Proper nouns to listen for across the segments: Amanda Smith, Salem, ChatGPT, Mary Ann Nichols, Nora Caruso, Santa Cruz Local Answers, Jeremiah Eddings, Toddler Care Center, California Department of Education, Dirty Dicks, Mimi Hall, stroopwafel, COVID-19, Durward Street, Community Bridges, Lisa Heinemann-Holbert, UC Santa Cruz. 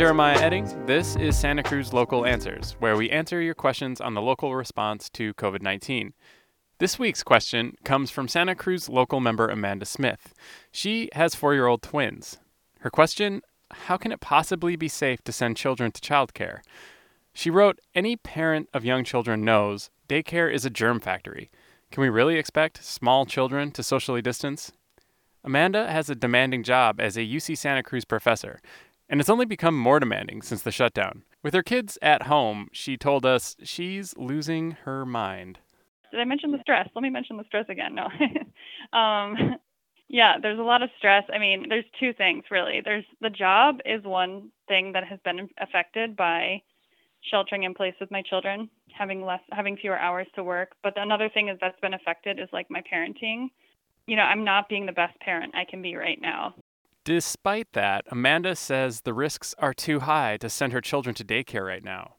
Jeremiah Eddings. This is Santa Cruz Local Answers, where we answer your questions on the local response to COVID-19. This week's question comes from Santa Cruz local member Amanda Smith. She has 4-year-old twins. Her question, how can it possibly be safe to send children to childcare? She wrote, any parent of young children knows daycare is a germ factory. Can we really expect small children to socially distance? Amanda has a demanding job as a UC Santa Cruz professor, and it's only become more demanding since the shutdown. With her kids at home, she told us she's losing her mind. Did I mention the stress? Let me mention the stress again. No. Yeah, there's a lot of stress. I mean, there's two things, really. There's the job is one thing that has been affected by sheltering in place with my children, having fewer hours to work. But another thing is that's been affected is like my parenting. You know, I'm not being the best parent I can be right now. Despite that, Amanda says the risks are too high to send her children to daycare right now.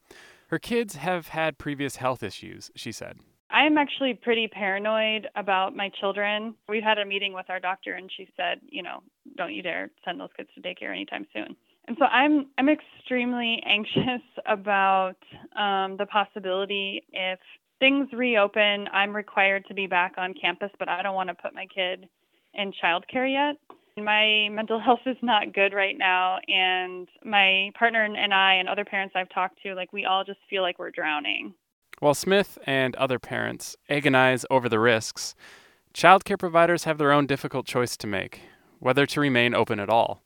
Her kids have had previous health issues, she said. I am actually pretty paranoid about my children. We had a meeting with our doctor and she said, you know, don't you dare send those kids to daycare anytime soon. And so I'm extremely anxious about the possibility if things reopen, I'm required to be back on campus, but I don't want to put my kid in childcare yet. My mental health is not good right now, and my partner and I and other parents I've talked to, like, we all just feel like we're drowning. While Smith and other parents agonize over the risks, childcare providers have their own difficult choice to make, whether to remain open at all.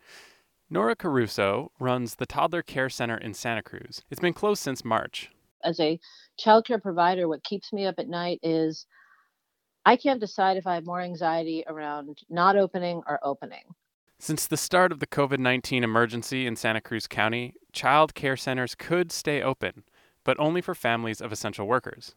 Nora Caruso runs the Toddler Care Center in Santa Cruz. It's been closed since March. As a childcare provider, what keeps me up at night is I can't decide if I have more anxiety around not opening or opening. Since the start of the COVID-19 emergency in Santa Cruz County, childcare centers could stay open, but only for families of essential workers.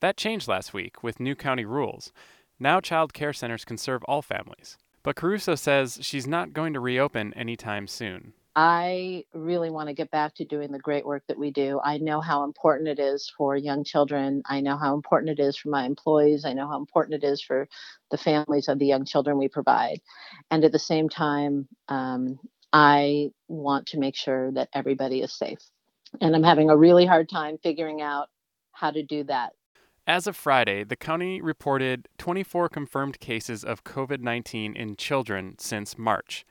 That changed last week with new county rules. Now childcare centers can serve all families. But Caruso says she's not going to reopen anytime soon. I really want to get back to doing the great work that we do. I know how important it is for young children. I know how important it is for my employees. I know how important it is for the families of the young children we provide. And at the same time, I want to make sure that everybody is safe. And I'm having a really hard time figuring out how to do that. As of Friday, the county reported 24 confirmed cases of COVID-19 in children since March.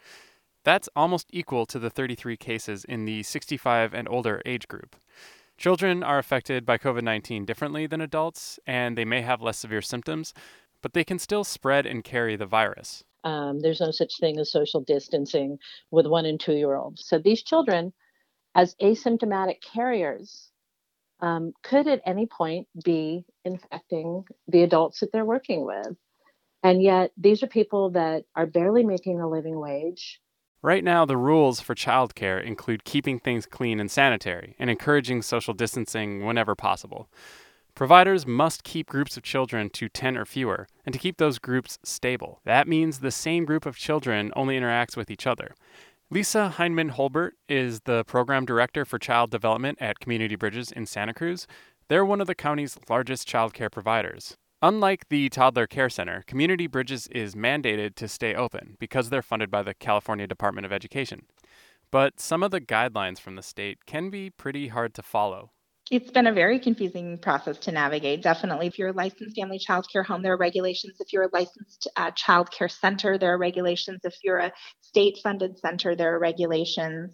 That's almost equal to the 33 cases in the 65 and older age group. Children are affected by COVID-19 differently than adults, and they may have less severe symptoms, but they can still spread and carry the virus. There's no such thing as social distancing with 1 and 2-year-olds. So these children, as asymptomatic carriers, could at any point be infecting the adults that they're working with. And yet these are people that are barely making a living wage. Right now, the rules for childcare include keeping things clean and sanitary and encouraging social distancing whenever possible. Providers must keep groups of children to 10 or fewer and to keep those groups stable. That means the same group of children only interacts with each other. Lisa Heinemann-Holbert is the program director for child development at Community Bridges in Santa Cruz. They're one of the county's largest childcare providers. Unlike the Toddler Care Center, Community Bridges is mandated to stay open because they're funded by the California Department of Education. But some of the guidelines from the state can be pretty hard to follow. It's been a very confusing process to navigate, definitely. If you're a licensed family child care home, there are regulations. If you're a licensed child care center, there are regulations. If you're a state-funded center, there are regulations.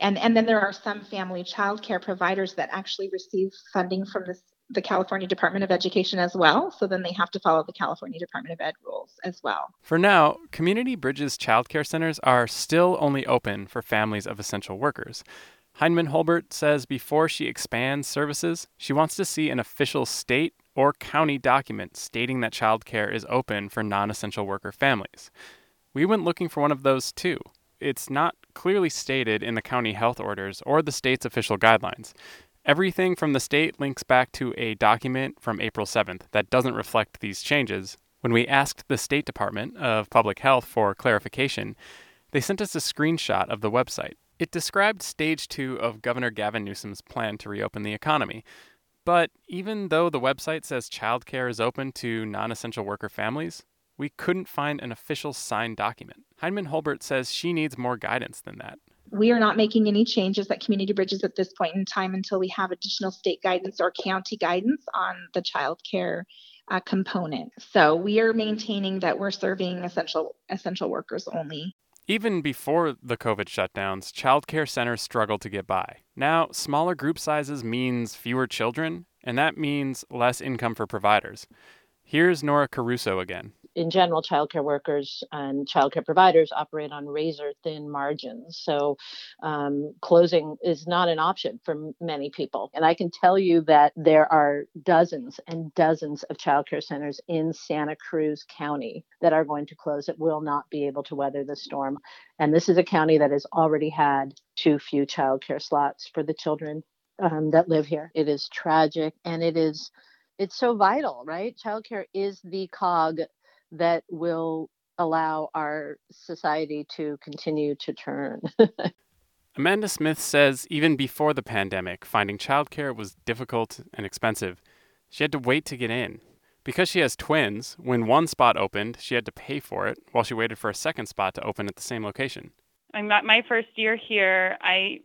And then there are some family child care providers that actually receive funding from the California Department of Education as well, so then they have to follow the California Department of Ed rules as well. For now, Community Bridges childcare centers are still only open for families of essential workers. Heinemann-Holbert says before she expands services, she wants to see an official state or county document stating that childcare is open for non-essential worker families. We went looking for one of those too. It's not clearly stated in the county health orders or the state's official guidelines. Everything from the state links back to a document from April 7th that doesn't reflect these changes. When we asked the State Department of Public Health for clarification, they sent us a screenshot of the website. It described Stage 2 of Governor Gavin Newsom's plan to reopen the economy. But even though the website says childcare is open to non-essential worker families, we couldn't find an official signed document. Heinemann-Holbert says she needs more guidance than that. We are not making any changes at Community Bridges at this point in time until we have additional state guidance or county guidance on the child care component. So we are maintaining that we're serving essential workers only. Even before the COVID shutdowns, child care centers struggled to get by. Now, smaller group sizes means fewer children, and that means less income for providers. Here's Nora Caruso again. In general, childcare workers and childcare providers operate on razor-thin margins. So closing is not an option for many people. And I can tell you that there are dozens and dozens of childcare centers in Santa Cruz County that are going to close, that will not be able to weather the storm. And this is a county that has already had too few childcare slots for the children that live here. It is tragic, and it's so vital, right? Childcare is the cog that will allow our society to continue to turn. Amanda Smith says even before the pandemic, finding childcare was difficult and expensive. She had to wait to get in. Because she has twins, when one spot opened, she had to pay for it while she waited for a second spot to open at the same location. My first year here,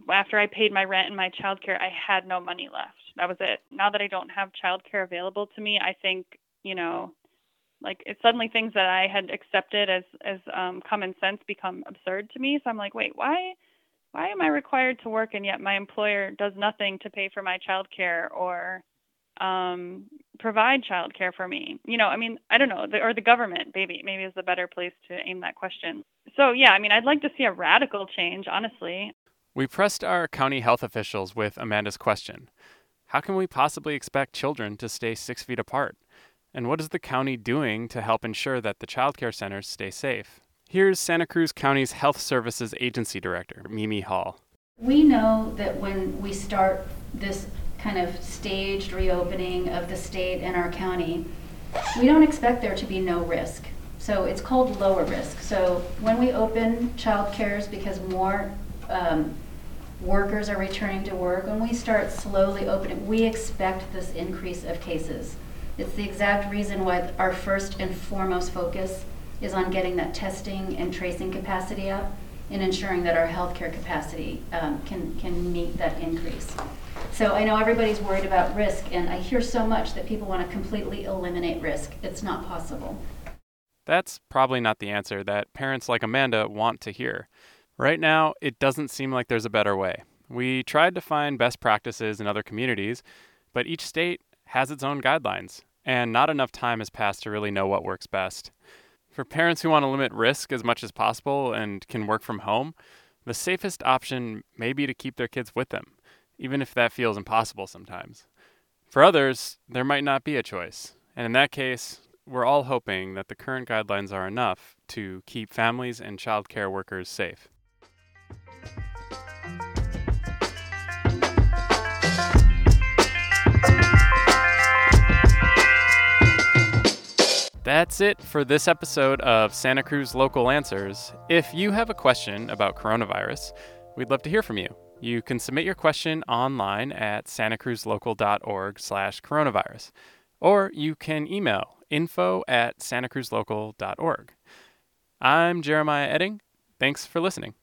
after I paid my rent and my childcare, I had no money left. That was it. Now that I don't have childcare available to me, I think, like it's suddenly things that I had accepted as common sense become absurd to me. So I'm like, wait, why am I required to work and yet my employer does nothing to pay for my childcare or provide childcare for me? I don't know, or the government maybe is the better place to aim that question. So yeah, I'd like to see a radical change, honestly. We pressed our county health officials with Amanda's question. How can we possibly expect children to stay 6 feet apart? And what is the county doing to help ensure that the child care centers stay safe? Here's Santa Cruz County's Health Services Agency Director, Mimi Hall. We know that when we start this kind of staged reopening of the state and our county, we don't expect there to be no risk. So it's called lower risk. So when we open child cares because more workers are returning to work, when we start slowly opening, we expect this increase of cases. It's the exact reason why our first and foremost focus is on getting that testing and tracing capacity up and ensuring that our healthcare capacity can meet that increase. So I know everybody's worried about risk, and I hear so much that people want to completely eliminate risk. It's not possible. That's probably not the answer that parents like Amanda want to hear. Right now, it doesn't seem like there's a better way. We tried to find best practices in other communities, but each state has its own guidelines, and not enough time has passed to really know what works best. For parents who want to limit risk as much as possible and can work from home, the safest option may be to keep their kids with them, even if that feels impossible sometimes. For others, there might not be a choice, and in that case, we're all hoping that the current guidelines are enough to keep families and child care workers safe. That's it for this episode of Santa Cruz Local Answers. If you have a question about coronavirus, we'd love to hear from you. You can submit your question online at santacruzlocal.org/coronavirus, or you can email info@santacruzlocal.org. I'm Jeremiah Edding. Thanks for listening.